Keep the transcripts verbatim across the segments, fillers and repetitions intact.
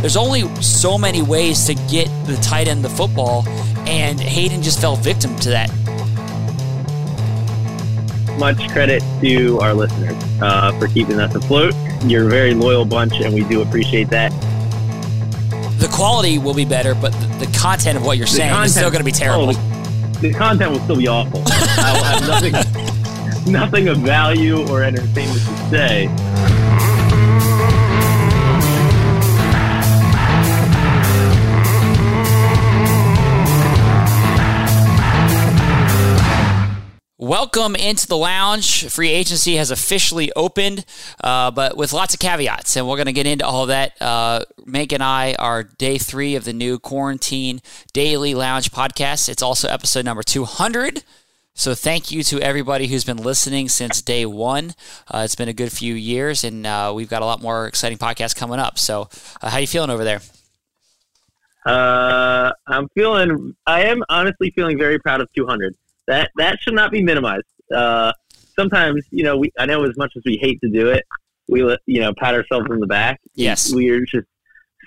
There's only so many ways to get the tight end the football, and Hayden just fell victim to that. Much credit to our listeners uh, for keeping us afloat. You're a very loyal bunch, and we do appreciate that. The quality will be better, but the, the content of what you're the saying content, is still going to be terrible. Oh, the, the content will still be awful. I will have nothing, nothing of value or entertainment to say. Welcome into the lounge. Free agency has officially opened, uh, but with lots of caveats, and we're going to get into all of that. Uh, Mink and I are day three of the new Quarantine Daily Lounge podcast. It's also episode number two hundred, so thank you to everybody who's been listening since day one. Uh, it's been a good few years, and uh, we've got a lot more exciting podcasts coming up. So uh, how you feeling over there? Uh, I'm feeling – I am honestly feeling very proud of two hundred. That that should not be minimized. Uh, sometimes, you know, we I know as much as we hate to do it, we you know pat ourselves on the back. Yes, we're just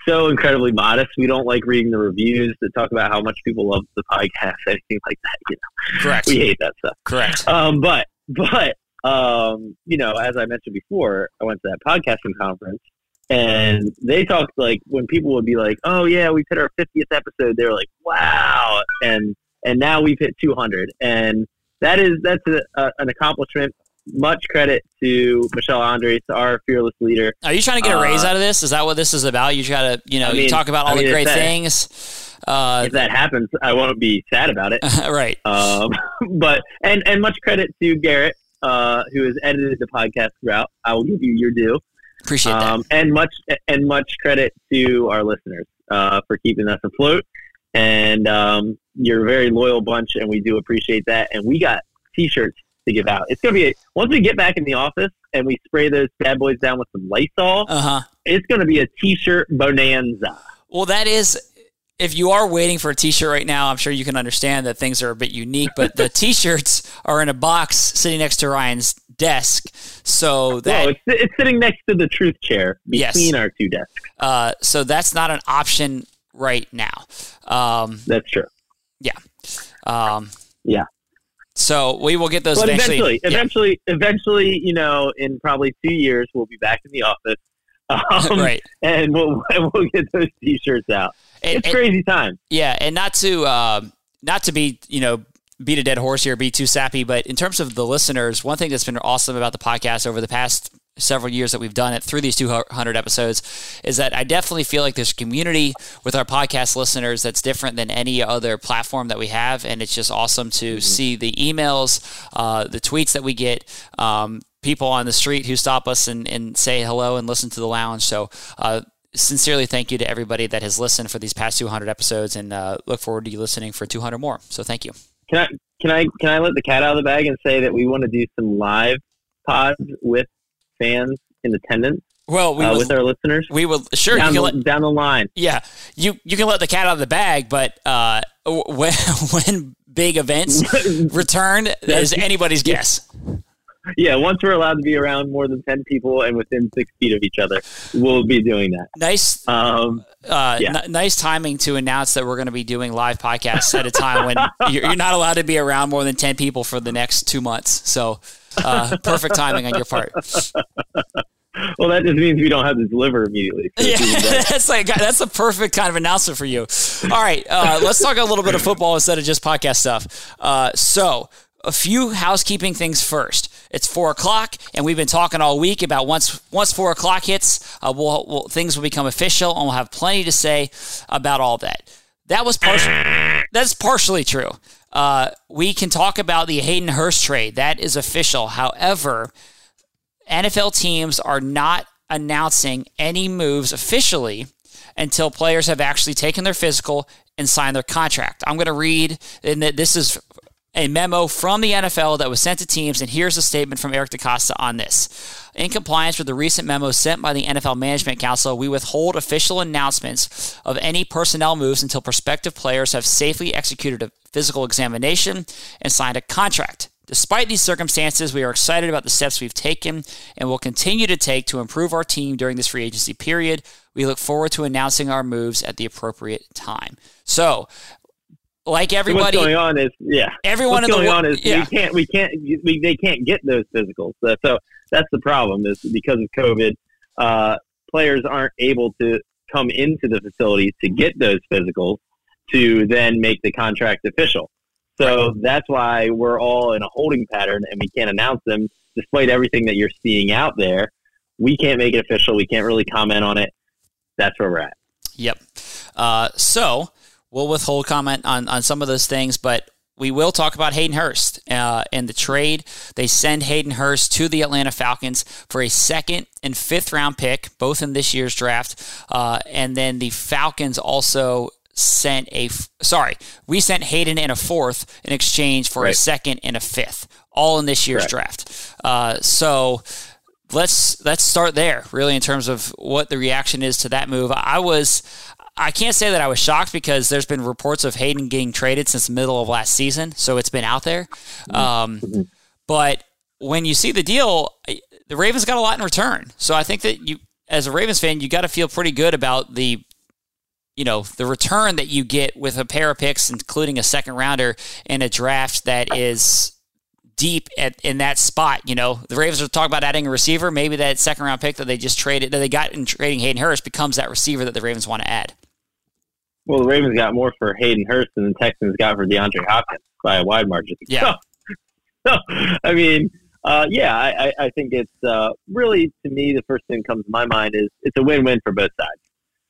so incredibly modest. We don't like reading the reviews that talk about how much people love the podcast, anything like that. You know, correct. We hate that stuff. Correct. Um, but but um, you know, as I mentioned before, I went to that podcasting conference, and they talked like when people would be like, "Oh yeah, we've hit our fiftieth episode." They were like, "Wow," and And now we've hit two hundred, and that is that's a, a, an accomplishment. Much credit to Michelle Andres, our fearless leader. Are you trying to get a raise uh, out of this? Is that what this is about? You try to, you know, I mean, you talk about all I mean, the great that, things. Uh, if that happens, I won't be sad about it, right? Um, but and and much credit to Garrett, uh, who has edited the podcast throughout. I will give you your due. Appreciate um, that. And much and much credit to our listeners uh, for keeping us afloat. And um, you're a very loyal bunch, and we do appreciate that. And we got T-shirts to give out. It's going to be a, once we get back in the office and we spray those bad boys down with some Lysol, uh-huh. It's going to be a T-shirt bonanza. Well, that is... If you are waiting for a T-shirt right now, I'm sure you can understand that things are a bit unique, but the T-shirts are in a box sitting next to Ryan's desk. So that, well, it's, it's sitting next to the truth chair between yes. our two desks. Uh, so that's not an option right now. Um, That's true. Yeah. Um, yeah. So we will get those but eventually. Eventually, yeah. eventually, eventually, you know, in probably two years, we'll be back in the office. Um, right. And we'll, we'll get those T-shirts out. And, it's and, crazy time. Yeah. And not to, uh, not to be, you know, beat a dead horse here, be too sappy, but in terms of the listeners, one thing that's been awesome about the podcast over the past several years that we've done it through these two hundred episodes is that I definitely feel like there's a community with our podcast listeners that's different than any other platform that we have. And it's just awesome to mm-hmm. see the emails, uh, the tweets that we get, um, people on the street who stop us and, and say hello and listen to the lounge. So, uh, sincerely, thank you to everybody that has listened for these past two hundred episodes, and uh, look forward to you listening for two hundred more. So thank you. Can I, can I, can I let the cat out of the bag and say that we want to do some live pods with fans in attendance? Well, we uh, would, with our listeners, we will sure down, you can the, let, down the line. Yeah, you you can let the cat out of the bag, but uh, when when big events return is anybody's guess. Yeah, once we're allowed to be around more than ten people and within six feet of each other, we'll be doing that. Nice, um, uh, yeah. n- nice timing to announce that we're going to be doing live podcasts at a time when you're, you're not allowed to be around more than ten people for the next two months. So, uh, perfect timing on your part. Well, that just means we don't have to deliver immediately. So yeah, that's like that's the perfect kind of announcement for you. All right, uh, let's talk a little bit of football instead of just podcast stuff. Uh, so. A few housekeeping things first. It's four o'clock, and we've been talking all week about once once four o'clock hits, uh, we'll, we'll, things will become official, and we'll have plenty to say about all that. That was partially that's partially true. Uh, we can talk about the Hayden Hurst trade. That is official. However, N F L teams are not announcing any moves officially until players have actually taken their physical and signed their contract. I'm going to read, and this is a memo from the N F L that was sent to teams, and here's a statement from Eric DeCosta on this. In compliance with the recent memo sent by the N F L Management Council, we withhold official announcements of any personnel moves until prospective players have safely executed a physical examination and signed a contract. Despite these circumstances, we are excited about the steps we've taken and will continue to take to improve our team during this free agency period. We look forward to announcing our moves at the appropriate time. So, like everybody, so what's going on is yeah. Everyone what's in going the world, on is yeah. we can't we can't we, they can't get those physicals. So, so that's the problem is because of COVID, uh, players aren't able to come into the facility to get those physicals to then make the contract official. So that's why we're all in a holding pattern and we can't announce them despite everything that you're seeing out there. We can't make it official. We can't really comment on it. That's where we're at. Yep. Uh, so we'll withhold comment on, on some of those things, but we will talk about Hayden Hurst uh, and the trade. They send Hayden Hurst to the Atlanta Falcons for a second and fifth round pick, both in this year's draft. Uh, and then the Falcons also sent a sorry we sent Hayden and a fourth in exchange for right. a second and a fifth, all in this year's right. draft. Uh, so let's let's start there, really, in terms of what the reaction is to that move. I was I can't say that I was shocked because there's been reports of Hayden getting traded since the middle of last season, so it's been out there. Um, mm-hmm. But when you see the deal, the Ravens got a lot in return, so I think that you, as a Ravens fan, you got to feel pretty good about the. You know, the return that you get with a pair of picks, including a second rounder and a draft that is deep at, in that spot. You know, the Ravens are talking about adding a receiver. Maybe that second round pick that they just traded, that they got in trading Hayden Hurst, becomes that receiver that the Ravens want to add. Well, the Ravens got more for Hayden Hurst than the Texans got for DeAndre Hopkins by a wide margin. Yeah. So, so I mean, uh, yeah, I, I think it's uh, really, to me, the first thing that comes to my mind is it's a win-win for both sides.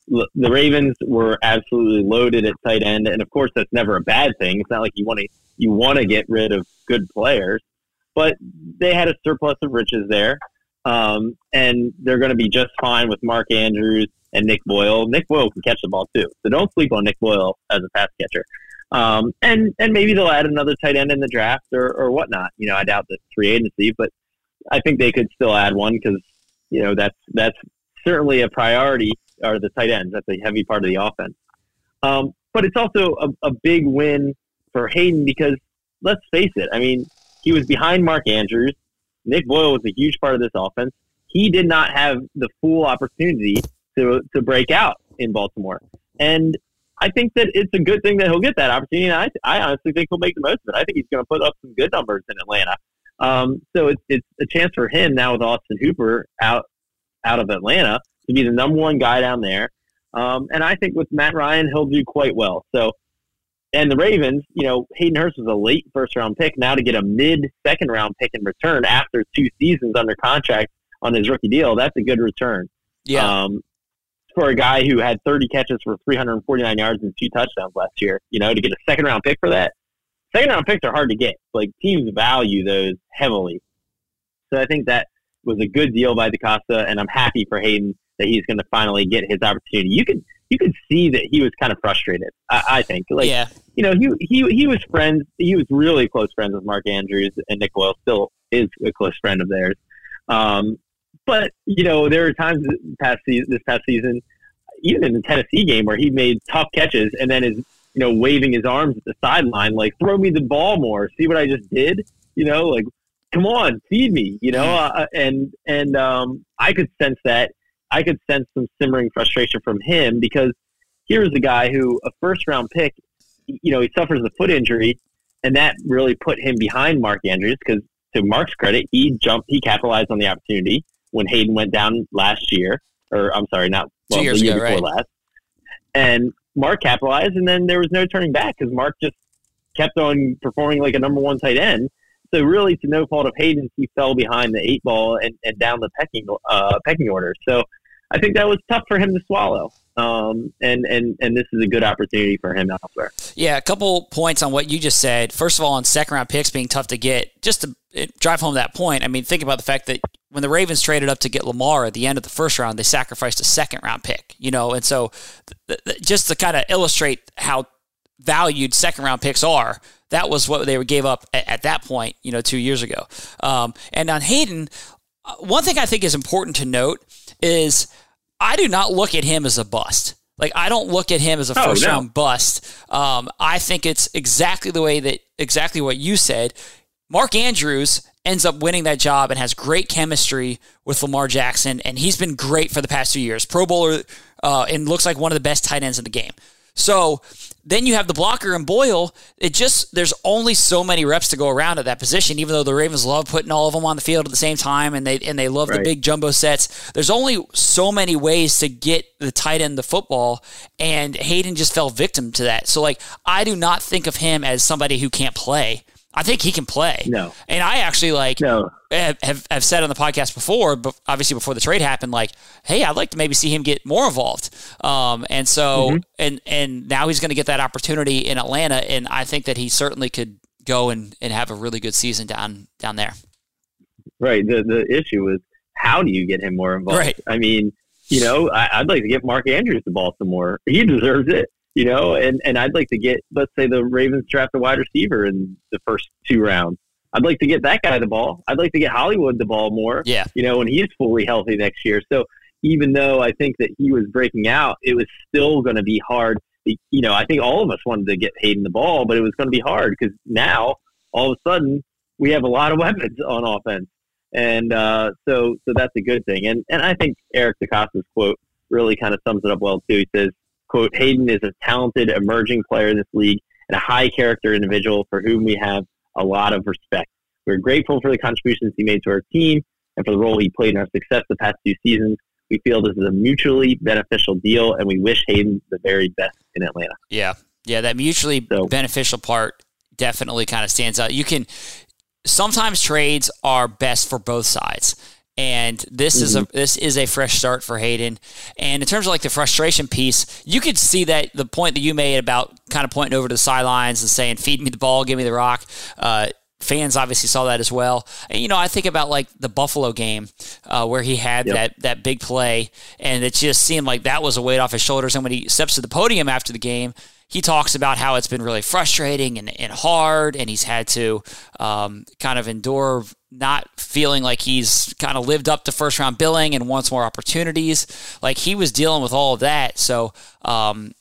The Ravens were absolutely loaded at tight end, and of course that's never a bad thing. It's not like you want to you want to get rid of good players, but they had a surplus of riches there, um, and they're going to be just fine with Mark Andrews and Nick Boyle. Nick Boyle can catch the ball too, so don't sleep on Nick Boyle as a pass catcher. Um, and and maybe they'll add another tight end in the draft or, or whatnot. You know, I doubt that's free agency, but I think they could still add one because you know that's that's certainly a priority. Are the tight ends. That's a heavy part of the offense. Um, but it's also a, a big win for Hayden because, let's face it, I mean, he was behind Mark Andrews. Nick Boyle was a huge part of this offense. He did not have the full opportunity to to break out in Baltimore. And I think that it's a good thing that he'll get that opportunity, and I, I honestly think he'll make the most of it. I think he's going to put up some good numbers in Atlanta. Um, so it's, it's a chance for him now with Austin Hooper out out of Atlanta to be the number one guy down there. Um, and I think with Matt Ryan, he'll do quite well. So, and the Ravens, you know, Hayden Hurst was a late first-round pick. Now to get a mid-second-round pick in return after two seasons under contract on his rookie deal, that's a good return. Yeah. Um, for a guy who had thirty catches for three hundred forty-nine yards and two touchdowns last year, you know, to get a second-round pick for that. Second-round picks are hard to get. Like, teams value those heavily. So I think that was a good deal by DeCosta, and I'm happy for Hayden that he's going to finally get his opportunity. You could you could see that he was kind of frustrated. I, I think, like yeah. you know, he he he was friends. He was really close friends with Mark Andrews, and Nick Boyle still is a close friend of theirs. Um, but you know, there were times past season, this past season, even in the Tennessee game, where he made tough catches and then is you know waving his arms at the sideline, like throw me the ball more, see what I just did, you know, like come on, feed me, you know, uh, and and um, I could sense that. I could sense some simmering frustration from him because here's a guy who a first round pick, you know, he suffers a foot injury and that really put him behind Mark Andrews because to Mark's credit, he jumped, he capitalized on the opportunity when Hayden went down last year, or I'm sorry, not well, two years the year ago, before right. last. And Mark capitalized and then there was no turning back because Mark just kept on performing like a number one tight end. So really to no fault of Hayden, he fell behind the eight ball and, and down the pecking, uh, pecking order. So, I think that was tough for him to swallow, um, and, and, and this is a good opportunity for him elsewhere. Yeah, a couple points on what you just said. First of all, on second-round picks being tough to get, just to drive home that point, I mean, think about the fact that when the Ravens traded up to get Lamar at the end of the first round, they sacrificed a second-round pick, you know, and so th- th- just to kind of illustrate how valued second-round picks are, that was what they gave up at, at that point, you know, two years ago. Um, and on Hayden, one thing I think is important to note is – I do not look at him as a bust. Like, I don't look at him as a oh, first-round no. bust. Um, I think it's exactly the way that – exactly what you said. Mark Andrews ends up winning that job and has great chemistry with Lamar Jackson, and he's been great for the past two years. Pro Bowler, uh, and looks like one of the best tight ends in the game. So then you have the blocker in Boyle. It just, there's only so many reps to go around at that position, even though the Ravens love putting all of them on the field at the same time, and they and they love right. the big jumbo sets. There's only so many ways to get the tight end the football, and Hayden just fell victim to that. So, like, I do not think of him as somebody who can't play. I think he can play. No. And I actually, like, no. have, have said on the podcast before, but obviously before the trade happened, like, hey, I'd like to maybe see him get more involved. Um, and so, mm-hmm. and and now he's going to get that opportunity in Atlanta, and I think that he certainly could go and, and have a really good season down down there. Right. The the issue is, how do you get him more involved? Right. I mean, you know, I, I'd like to get Mark Andrews the ball some more. He deserves it. You know, and, and I'd like to get, let's say the Ravens draft a wide receiver in the first two rounds. I'd like to get that guy the ball. I'd like to get Hollywood the ball more, yeah. you know, when he's fully healthy next year. So even though I think that he was breaking out, it was still going to be hard. You know, I think all of us wanted to get Hayden the ball, but it was going to be hard because now all of a sudden we have a lot of weapons on offense. And uh, so so that's a good thing. And, and I think Eric DeCosta's quote really kind of sums it up well, too. He says, quote, Hayden is a talented emerging player in this league and a high character individual for whom we have a lot of respect. We're grateful for the contributions he made to our team and for the role he played in our success the past two seasons. We feel this is a mutually beneficial deal, and we wish Hayden the very best in Atlanta. Yeah, yeah, that mutually so, beneficial part definitely kind of stands out. You can sometimes trades are best for both sides. And this mm-hmm. is a this is a fresh start for Hayden. And in terms of like the frustration piece, you could see that the point that you made about kind of pointing over to the sidelines and saying, feed me the ball, give me the rock. Uh, fans obviously saw that as well. And, you know, I think about like the Buffalo game uh, where he had yep. that, that big play, and it just seemed like that was a weight off his shoulders. And when he steps to the podium after the game, he talks about how it's been really frustrating and, and hard, and he's had to um, kind of endure not feeling like he's kind of lived up to first-round billing and wants more opportunities. Like, he was dealing with all of that. So um,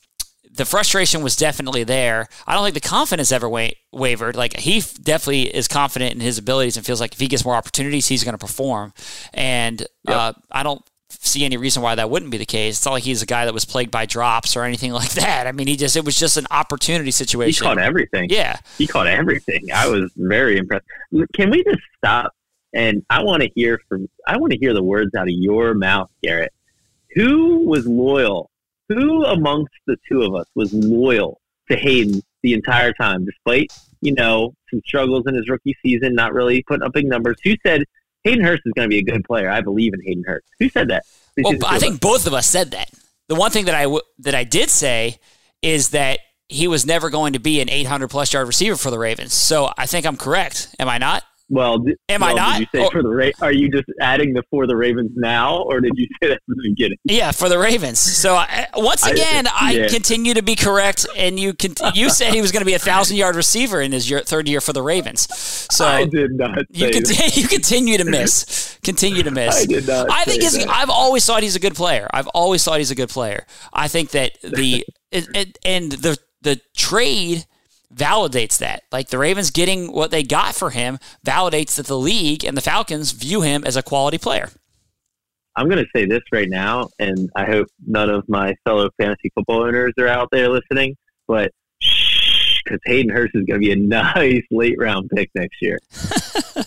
the frustration was definitely there. I don't think the confidence ever wa- wavered. Like, he f- definitely is confident in his abilities and feels like if he gets more opportunities, he's going to perform. And yep. uh, I don't see any reason why that wouldn't be the case. It's not like he's a guy that was plagued by drops or anything like that. I mean, he just, it was just an opportunity situation. He caught everything. Yeah. He caught everything. I was very impressed. Can we just stop? And I want to hear from, I want to hear the words out of your mouth, Garrett. Who was loyal? Who amongst the two of us was loyal to Hayden the entire time, despite, you know, some struggles in his rookie season, not really putting up big numbers? Who said, Hayden Hurst is going to be a good player. I believe in Hayden Hurst. Who said that? Who well, said I think us? both of us said that. The one thing that I, w- that I did say is that he was never going to be an eight hundred plus yard receiver for the Ravens. So I think I'm correct. Am I not? Well, am well, I not? Did you say or, for the Ra- are you just adding the for the Ravens now, or did you say that from the beginning? Yeah, for the Ravens. So I, once again, I, yeah. I continue to be correct, and you con- you said he was going to be a thousand yard receiver in his year, third year for the Ravens. So I did not. Say you, con- you continue to miss. Continue to miss. I did not. I think his, I've always thought he's a good player. I've always thought he's a good player. I think that the it, it, and the the trade validates that. Like, the Ravens getting what they got for him validates that the league and the Falcons view him as a quality player. I'm going to say this right now, and I hope none of my fellow fantasy football owners are out there listening, but shh, because Hayden Hurst is going to be a nice late-round pick next year.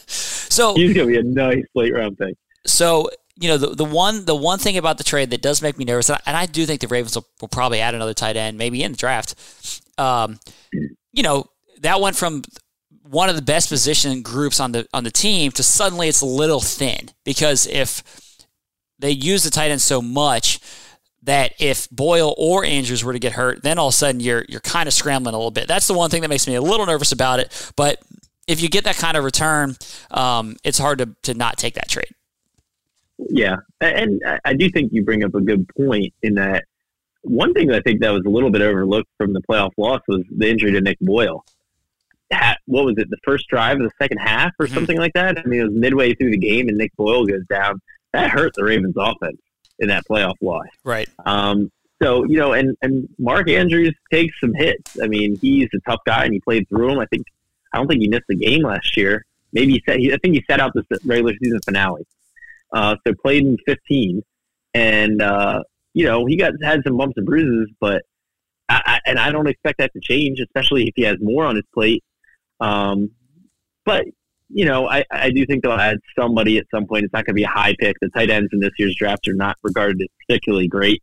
So he's going to be a nice late-round pick. So, you know, the the one the one thing about the trade that does make me nervous, and I, and I do think the Ravens will, will probably add another tight end, maybe in the draft, um, you know, that went from one of the best position groups on the on the team to suddenly it's a little thin, because if they use the tight end so much that if Boyle or Andrews were to get hurt, then all of a sudden you're you're kind of scrambling a little bit. That's the one thing that makes me a little nervous about it. But if you get that kind of return, um, it's hard to, to not take that trade. Yeah, and I do think you bring up a good point in that. One thing that I think that was a little bit overlooked from the playoff loss was the injury to Nick Boyle. What was it, the first drive of the second half or mm-hmm. something like that? I mean, it was midway through the game and Nick Boyle goes down. That hurt the Ravens' offense in that playoff loss. Right. Um, so, you know, and, and Mark Andrews takes some hits. I mean, he's a tough guy and he played through them. I think I don't think he missed the game last year. Maybe he set, he, I think he set out the regular season finale. Uh, so played in fifteen, and uh, you know he got had some bumps and bruises, but I, I, and I don't expect that to change, especially if he has more on his plate. Um, but you know, I, I do think they'll add somebody at some point. It's not going to be a high pick. The tight ends in this year's draft are not regarded as particularly great.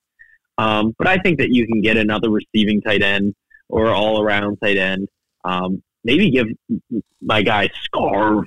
Um, but I think that you can get another receiving tight end or all-around tight end. Um, maybe give my guy Scarve.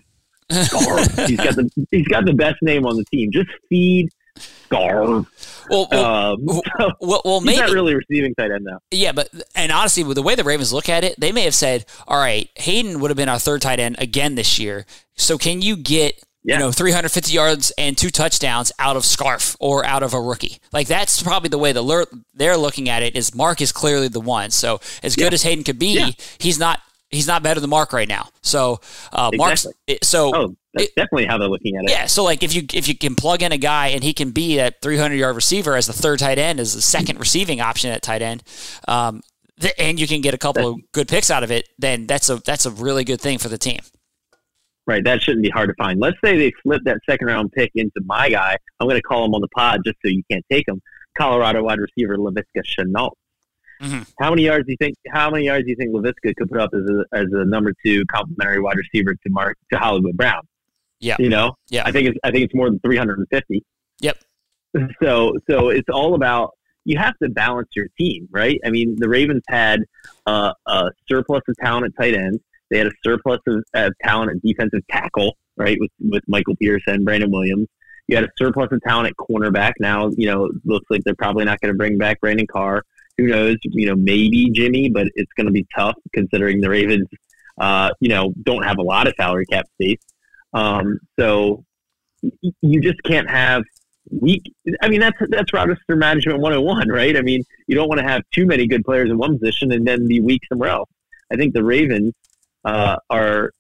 Scarve. he's got the he's got the best name on the team. Just feed Scarve. Well, well, um, so well, well maybe he's not really receiving tight end now. Yeah, but and honestly, with the way the Ravens look at it, they may have said, "All right, Hayden would have been our third tight end again this year. So can you get?" Yeah. You know, three hundred fifty yards and two touchdowns out of Scarf or out of a rookie. Like, that's probably the way the they're looking at it is Mark is clearly the one. So as good yeah. as Hayden could be, yeah. he's not he's not better than Mark right now. So uh, exactly. Mark's so oh, that's it, definitely how they're looking at it. Yeah. So like if you if you can plug in a guy and he can be a three hundred yard receiver as the third tight end, as the second receiving option at tight end, um, th- and you can get a couple that's, of good picks out of it, then that's a that's a really good thing for the team. Right, that shouldn't be hard to find. Let's say they flip that second-round pick into my guy. I'm going to call him on the pod just so you can't take him. Colorado wide receiver LaVisca Chenault. Mm-hmm. How many yards do you think? How many yards do you think LaVisca could put up as a as a number two complimentary wide receiver to Mark to Hollywood Brown? Yeah, you know, yeah. I think it's I think it's more than three hundred fifty. Yep. So so it's all about you have to balance your team, right? I mean, the Ravens had uh, a surplus of talent at tight end. They had a surplus of, of talent at defensive tackle, right, with with Michael Pierce and Brandon Williams. You had a surplus of talent at cornerback. Now, you know, it looks like they're probably not going to bring back Brandon Carr. Who knows? You know, maybe Jimmy, but it's going to be tough considering the Ravens, uh, you know, don't have a lot of salary cap space. Um, so you just can't have weak – I mean, that's that's roster management one oh one, right? I mean, you don't want to have too many good players in one position and then be weak somewhere else. I think the Ravens – Uh, are,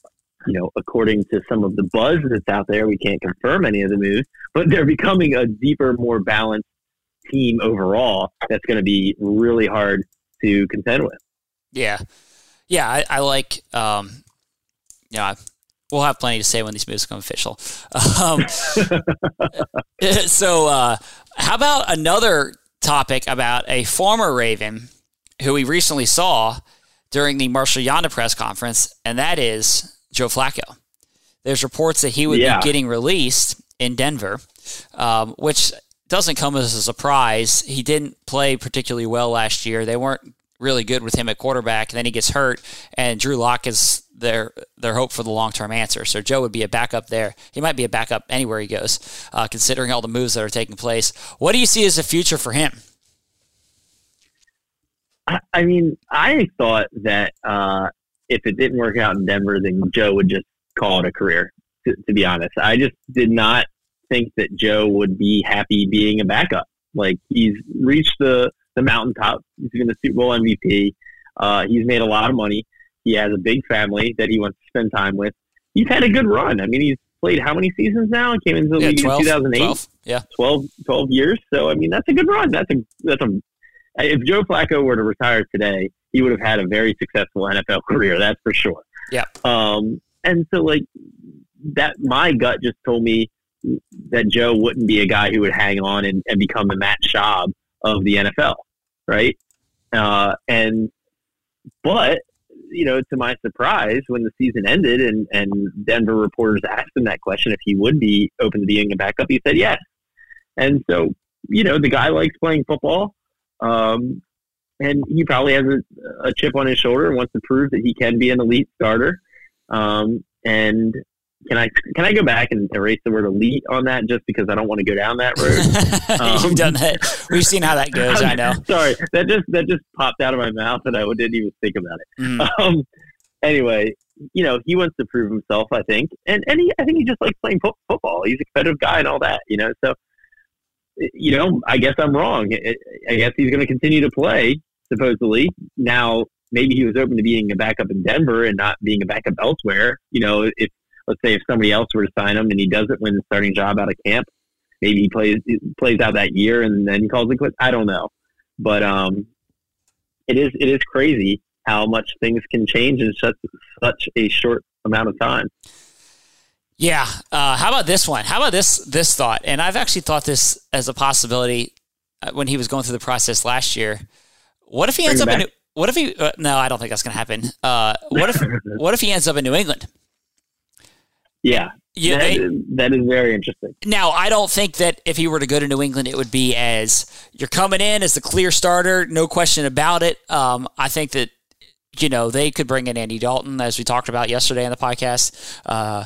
you know, according to some of the buzz that's out there, we can't confirm any of the moves, but they're becoming a deeper, more balanced team overall that's going to be really hard to contend with. Yeah. Yeah, I, I like, um, you know, I, we'll have plenty to say when these moves become official. Um, so uh, how about another topic about a former Raven who we recently saw during the Marshall Yanda press conference, and that is Joe Flacco. There's reports that he would yeah. be getting released in Denver, um, which doesn't come as a surprise. He didn't play particularly well last year. They weren't really good with him at quarterback, and then he gets hurt, and Drew Locke is their their hope for the long-term answer. So Joe would be a backup there. He might be a backup anywhere he goes, uh, considering all the moves that are taking place. What do you see as the future for him? I mean, I thought that uh, if it didn't work out in Denver, then Joe would just call it a career, to, to be honest. I just did not think that Joe would be happy being a backup. Like, he's reached the, the mountaintop. He's been the Super Bowl M V P. Uh, he's made a lot of money. He has a big family that he wants to spend time with. He's had a good run. I mean, he's played how many seasons now? He came into the yeah, league twelve, in two thousand eight. twelve, yeah. twelve, twelve years. So, I mean, that's a good run. That's a That's a... If Joe Flacco were to retire today, he would have had a very successful N F L career. That's for sure. Yeah. Um, and so, like, that, my gut just told me that Joe wouldn't be a guy who would hang on and, and become the Matt Schaub of the N F L, right? Uh, and but, you know, to my surprise, when the season ended and, and Denver reporters asked him that question if he would be open to being a backup, he said yes. And so, you know, the guy likes playing football. Um, and he probably has a, a chip on his shoulder and wants to prove that he can be an elite starter. Um, and can I, can I go back and erase the word elite on that just because I don't want to go down that road? Um, You've done that. We've seen how that goes. I know. Sorry. That just, that just popped out of my mouth and I didn't even think about it. Mm. Um, anyway, you know, he wants to prove himself, I think. And, and he, I think he just likes playing po- football. He's a competitive guy and all that, you know, so. You know, I guess I'm wrong. I guess he's going to continue to play, supposedly. Now, maybe he was open to being a backup in Denver and not being a backup elsewhere. You know, if let's say if somebody else were to sign him and he doesn't win the starting job out of camp, maybe he plays plays out that year and then calls it quits. I don't know, but um, it is it is crazy how much things can change in such such a short amount of time. Yeah. Uh, how about this one? How about this this thought? And I've actually thought this as a possibility when he was going through the process last year. What if he ends up in What if he? Uh, no, I don't think that's going to happen. Uh, what if? What if he ends up in New England? Yeah, yeah, that, they, that is very interesting. Now, I don't think that if he were to go to New England, it would be as you're coming in as the clear starter, no question about it. Um, I think that you know they could bring in Andy Dalton, as we talked about yesterday on the podcast. Uh,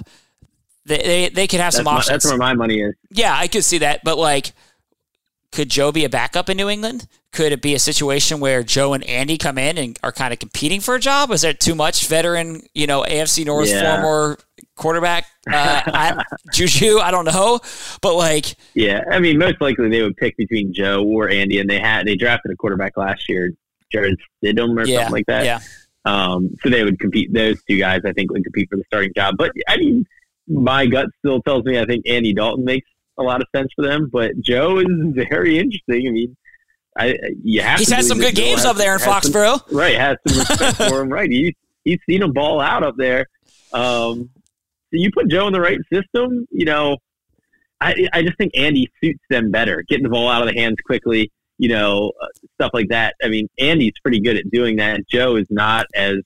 they, they they could have that's some my, options. That's where my money is. Yeah, I could see that, but like. Could Joe be a backup in New England? Could it be a situation where Joe and Andy come in and are kind of competing for a job? Is there too much veteran, you know, A F C North yeah. former quarterback, uh, I, Juju? I don't know, but like, yeah, I mean, most likely they would pick between Joe or Andy, and they had they drafted a quarterback last year, Jared Stidham or yeah, something like that. Yeah, um, so they would compete. Those two guys, I think, would compete for the starting job. But I mean, my gut still tells me I think Andy Dalton makes a lot of sense for them, but Joe is very interesting. I mean, I you have he's to had some good Joe games up there in Foxborough, right? Has some respect for him, right? He he's seen him ball out up there. Um, so you put Joe in the right system, you know. I I just think Andy suits them better, getting the ball out of the hands quickly, you know, uh, stuff like that. I mean, Andy's pretty good at doing that. Joe is not as,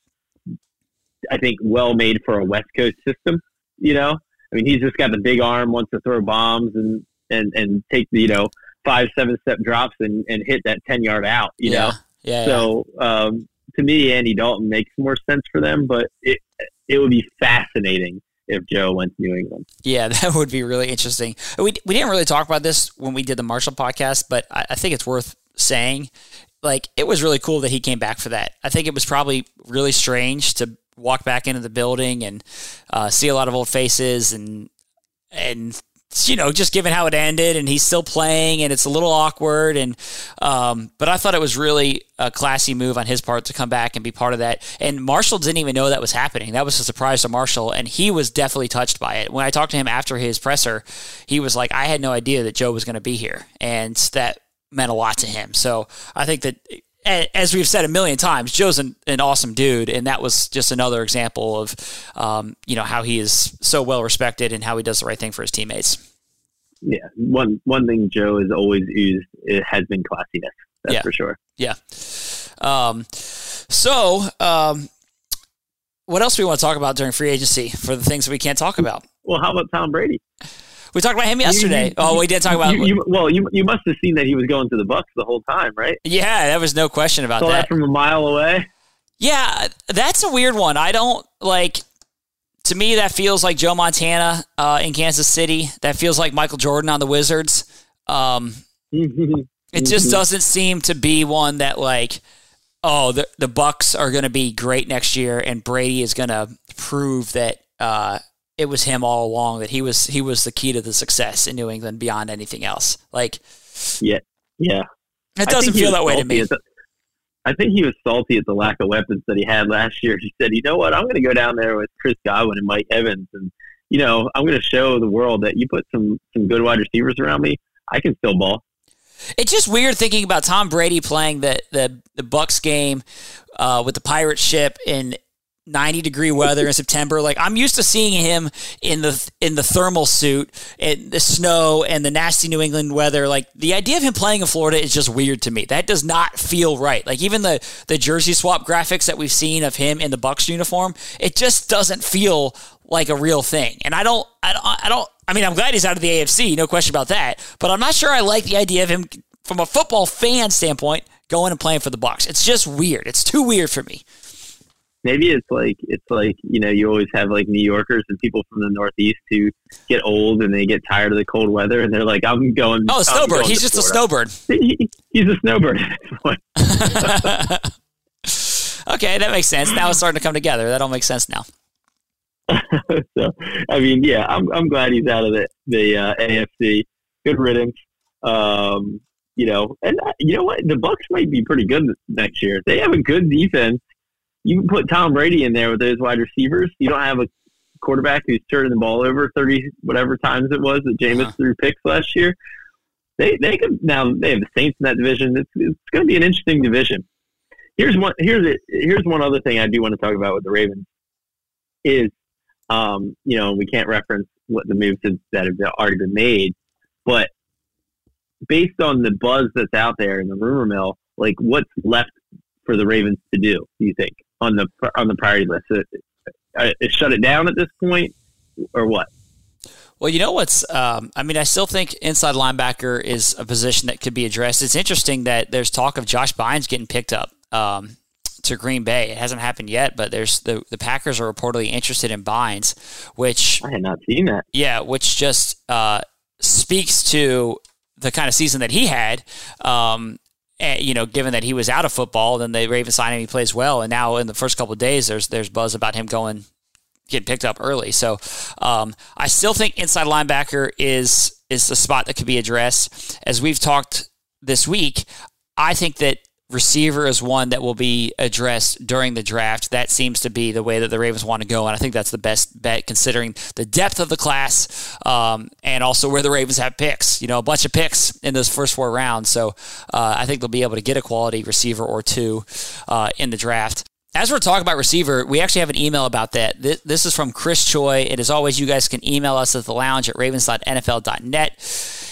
I think, well made for a West Coast system, you know. I mean, he's just got the big arm, wants to throw bombs and, and, and take the, you know, five, seven step drops and, and hit that ten yard out, you yeah, know? Yeah, so um, to me, Andy Dalton makes more sense for them, but it, it would be fascinating if Joe went to New England. Yeah, that would be really interesting. We, we didn't really talk about this when we did the Marshall podcast, but I, I think it's worth saying, like, it was really cool that he came back for that. I think it was probably really strange to walk back into the building and uh, see a lot of old faces and, and, you know, just given how it ended and he's still playing and it's a little awkward. And, um, but I thought it was really a classy move on his part to come back and be part of that. And Marshall didn't even know that was happening. That was a surprise to Marshall. And he was definitely touched by it. When I talked to him after his presser, he was like, I had no idea that Joe was going to be here. And that meant a lot to him. So I think that, as we've said a million times, Joe's an, an awesome dude, and that was just another example of, um, you know, how he is so well respected and how he does the right thing for his teammates. Yeah, one one thing Joe has always oozed it has been classiness. That's yeah. for sure. Yeah. Um. So, um, what else do we want to talk about during free agency for the things that we can't talk about? Well, how about Tom Brady? We talked about him yesterday. You, you, oh, we did talk about you, you, well, you you must have seen that he was going to the Bucs the whole time, right? Yeah, there was no question about that. Saw that from a mile away? Yeah, that's a weird one. I don't, like, to me that feels like Joe Montana uh, in Kansas City. That feels like Michael Jordan on the Wizards. Um, it just doesn't seem to be one that, like, oh, the, the Bucs are going to be great next year and Brady is going to prove that uh, – it was him all along, that he was he was the key to the success in New England beyond anything else. Like, yeah, yeah, it doesn't feel that way to me. The, I think he was salty at the lack of weapons that he had last year. He said, "You know what? I'm going to go down there with Chris Godwin and Mike Evans, and you know, I'm going to show the world that you put some some good wide receivers around me, I can still ball." It's just weird thinking about Tom Brady playing the the, the Bucs game uh, with the pirate ship in ninety degree weather in September. Like, I'm used to seeing him in the in the thermal suit and the snow and the nasty New England weather. Like, the idea of him playing in Florida is just weird to me. That does not feel right. Like, even the the jersey swap graphics that we've seen of him in the Bucs uniform, it just doesn't feel like a real thing. And I don't, I don't, I don't. I mean, I'm glad he's out of the A F C, no question about that. But I'm not sure I like the idea of him from a football fan standpoint going and playing for the Bucs. It's just weird. It's too weird for me. Maybe it's like, it's like, you know, you always have like New Yorkers and people from the Northeast who get old and they get tired of the cold weather and they're like, I'm going. Oh, a snowbird. Going He's just Florida. a snowbird. He's a snowbird. Okay. That makes sense. Now it's starting to come together. That all makes sense now. So, I mean, yeah, I'm, I'm glad he's out of the, the uh, A F C. Good riddance. Um, you know, and uh, you know what? The Bucs might be pretty good next year. They have a good defense. You can put Tom Brady in there with those wide receivers. You don't have a quarterback who's turning the ball over thirty whatever times it was that Jameis uh-huh. threw picks last year. They they could now they have the Saints in that division. It's it's going to be an interesting division. Here's one here's a, here's one other thing I do want to talk about with the Ravens is um, you know, we can't reference what the moves that have already been made. But based on the buzz that's out there in the rumor mill, like, what's left for the Ravens to do, do you think, on the on the priority list? It, it, it shut it down at this point, or what? Well, you know what's um, – I mean, I still think inside linebacker is a position that could be addressed. It's interesting that there's talk of Josh Bynes getting picked up um, to Green Bay. It hasn't happened yet, but there's the, the Packers are reportedly interested in Bynes, which – I had not seen that. Yeah, which just uh, speaks to the kind of season that he had, um, and, you know, given that he was out of football, then the Ravens signed him, he plays well, and now in the first couple of days there's there's buzz about him going – get picked up early. So um, I still think inside linebacker is is the spot that could be addressed. As we've talked this week, I think that receiver is one that will be addressed during the draft. That seems to be the way that the Ravens want to go, and I think that's the best bet considering the depth of the class um, and also where the Ravens have picks. You know, a bunch of picks in those first four rounds. So uh, I think they'll be able to get a quality receiver or two uh, in the draft. As we're talking about receiver, we actually have an email about that. This is from Chris Choi. And as always, you guys can email us at the lounge at ravens dot n f l dot net.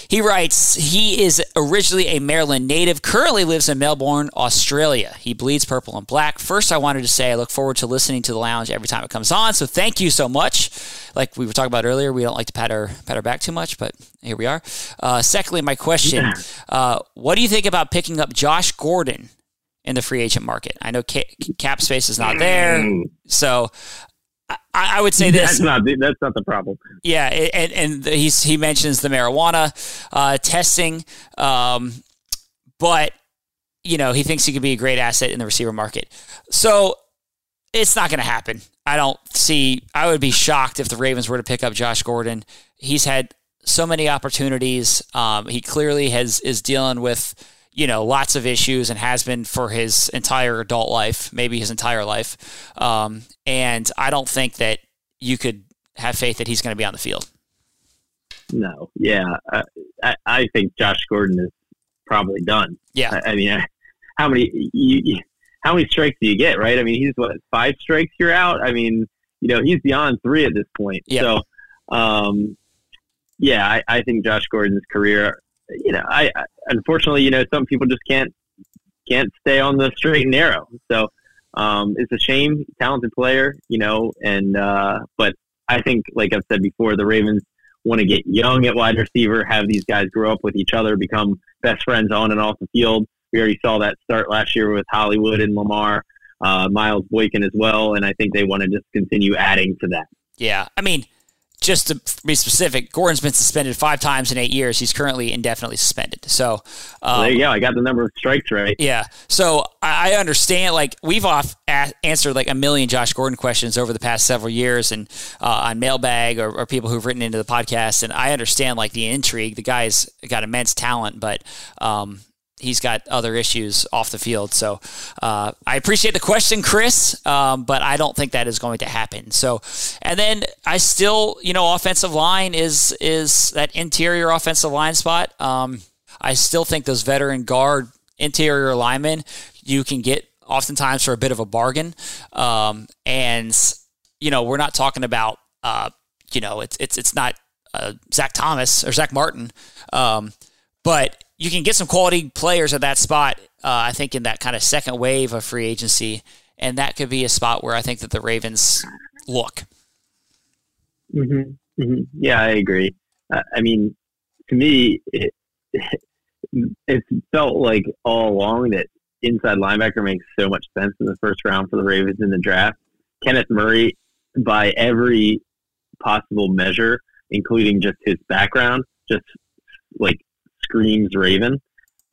He writes, he is originally a Maryland native, currently lives in Melbourne, Australia. He bleeds purple and black. First, I wanted to say I look forward to listening to The Lounge every time it comes on, so thank you so much. Like we were talking about earlier, we don't like to pat our, pat our back too much, but here we are. Uh, secondly, my question, yeah. uh, what do you think about picking up Josh Gordon in the free agent market? I know cap space is not there, so I, I would say this. That's not the, that's not the problem. Yeah, and and he's he mentions the marijuana uh, testing, um, but you know he thinks he could be a great asset in the receiver market. So it's not going to happen. I don't see. I would be shocked if the Ravens were to pick up Josh Gordon. He's had so many opportunities. Um, he clearly has is dealing with, you know, lots of issues and has been for his entire adult life, maybe his entire life. Um, and I don't think that you could have faith that he's going to be on the field. No. Yeah. I, I think Josh Gordon is probably done. Yeah. I, I mean, how many, you, how many strikes do you get? Right. I mean, he's what, five strikes you're out. I mean, you know, he's beyond three at this point. Yep. So, um, yeah, I, I think Josh Gordon's career, you know, I, I unfortunately, you know, some people just can't can't stay on the straight and narrow. So um, it's a shame. Talented player, you know, and uh, but I think, like I've said before, the Ravens want to get young at wide receiver, have these guys grow up with each other, become best friends on and off the field. We already saw that start last year with Hollywood and Lamar, uh, Miles Boykin as well, and I think they want to just continue adding to that. Yeah, I mean, just to be specific, Gordon's been suspended five times in eight years. He's currently indefinitely suspended. So, um, well, there you go. I got the number of strikes right. Yeah. So I understand. Like we've off a- answered like a million Josh Gordon questions over the past several years, and uh, on mailbag or, or people who've written into the podcast. And I understand like the intrigue. The guy's got immense talent, but um, he's got other issues off the field. So uh, I appreciate the question, Chris, um, but I don't think that is going to happen. So, and then I still, you know, offensive line is, is that interior offensive line spot. Um, I still think those veteran guard interior linemen you can get oftentimes for a bit of a bargain. Um, and, you know, we're not talking about, uh, you know, it's, it's, it's not uh, Zach Thomas or Zach Martin, um, but you can get some quality players at that spot, uh, I think, in that kind of second wave of free agency, and that could be a spot where I think that the Ravens look. Mm-hmm. Mm-hmm. Yeah, I agree. Uh, I mean, to me, it, it felt like all along that inside linebacker makes so much sense in the first round for the Ravens in the draft. Kenneth Murray, by every possible measure, including just his background, just like screams Raven,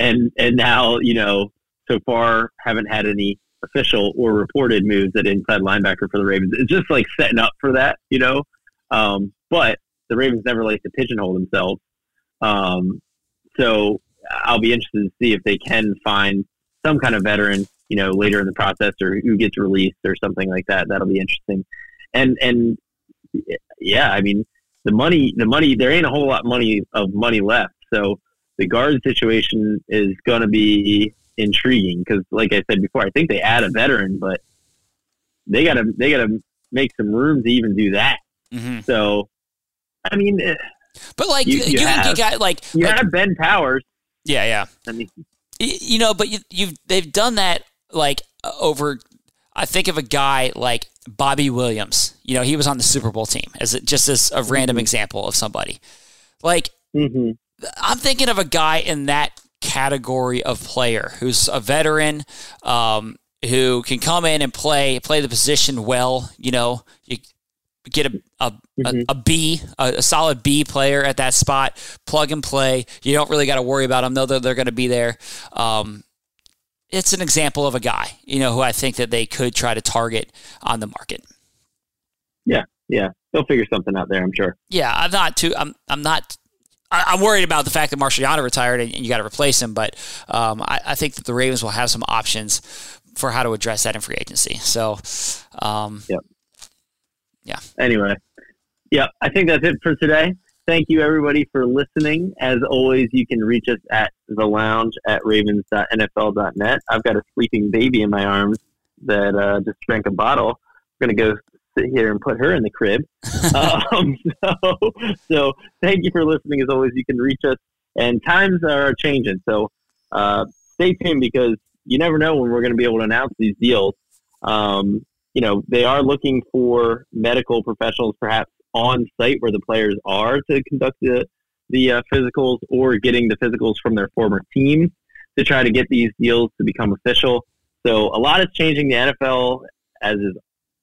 and and now, you know, so far haven't had any official or reported moves at inside linebacker for the Ravens. It's just like setting up for that, you know. Um, but the Ravens never like to pigeonhole themselves. Um, so I'll be interested to see if they can find some kind of veteran, you know, later in the process, or who gets released or something like that. That'll be interesting. And and yeah, I mean the money, the money. There ain't a whole lot of money of money left, so the guard situation is going to be intriguing because, like I said before, I think they add a veteran, but they got to they got to make some room to even do that. Mm-hmm. So I mean, but like you, you, you, have, you got like you like, have Ben Powers. Yeah, yeah. I mean, you know, but you, you've they've done that like over. I think of a guy like Bobby Williams. You know, he was on the Super Bowl team as a, just as a random mm-hmm. example of somebody. Like, mm-hmm. I'm thinking of a guy in that category of player who's a veteran, um, who can come in and play play the position well. You know, you get a a, mm-hmm. a, a B, a, a solid B player at that spot, plug and play. You don't really got to worry about them, though they're, they're going to be there. Um, it's an example of a guy, you know, who I think that they could try to target on the market. Yeah, yeah, they'll figure something out there, I'm sure. Yeah, I'm not too. I'm I'm not. I'm worried about the fact that Marshall Yanda retired and you got to replace him, but um, I, I think that the Ravens will have some options for how to address that in free agency. So, um, yep. yeah. Anyway, yeah, I think that's it for today. Thank you, everybody, for listening. As always, you can reach us at the lounge at ravens dot n f l dot net. I've got a sleeping baby in my arms that uh, just drank a bottle. I'm going to go here and put her in the crib. um, so, so thank you for listening. As always, you can reach us, and times are changing. So uh, stay tuned, because you never know when we're going to be able to announce these deals. Um, you know, they are looking for medical professionals, perhaps on site where the players are, to conduct the, the uh, physicals, or getting the physicals from their former teams to try to get these deals to become official. So a lot is changing. The N F L, as is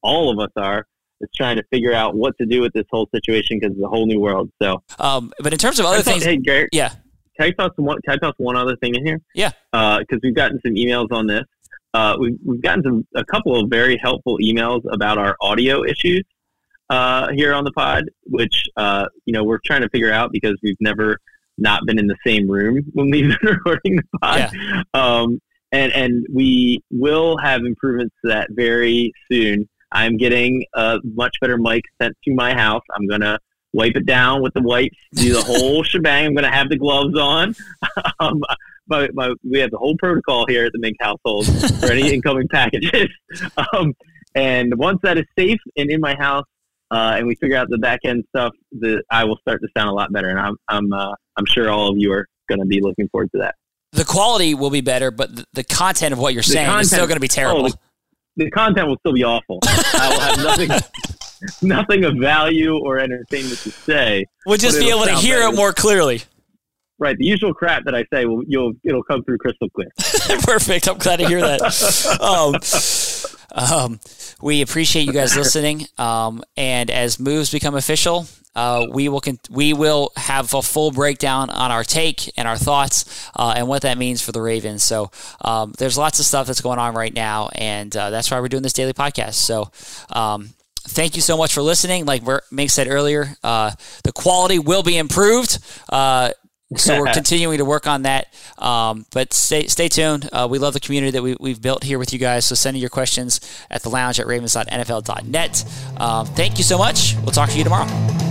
all of us are, is trying to figure out what to do with this whole situation, because it's a whole new world. So, um, but in terms of other things, hey, Garrett, yeah, can I toss one? Can I toss one other thing in here? Yeah, because uh, we've gotten some emails on this. Uh, we've we've gotten some a couple of very helpful emails about our audio issues uh, here on the pod, which uh, you know we're trying to figure out, because we've never not been in the same room when we've been recording the pod. Yeah. Um, and and we will have improvements to that very soon. I'm getting a much better mic sent to my house. I'm going to wipe it down with the wipes, do the whole shebang. I'm going to have the gloves on. Um, my, my, we have the whole protocol here at the Mink household for any incoming packages. Um, and once that is safe and in my house, uh, and we figure out the back end stuff, the, I will start to sound a lot better. And I'm, I'm, uh, I'm sure all of you are going to be looking forward to that. The quality will be better, but the, the content of what you're the saying content, is still going to be terrible. Oh, the, The content will still be awful. I will have nothing, nothing of value or entertainment to say. We'll just be able to hear better. It more clearly. Right, the usual crap that I say will you'll it'll come through crystal clear. Perfect. I'm glad to hear that. um, um, we appreciate you guys listening. Um, and as moves become official, uh, we will con- we will have a full breakdown on our take and our thoughts uh, and what that means for the Ravens. So um, there's lots of stuff that's going on right now, and uh, that's why we're doing this daily podcast. So um, thank you so much for listening. Like Mink said earlier, uh, the quality will be improved. Uh, So we're continuing to work on that. Um, but stay stay tuned. Uh, we love the community that we, we've built here with you guys. So send in your questions at the lounge at ravens dot n f l dot net. Um, thank you so much. We'll talk to you tomorrow.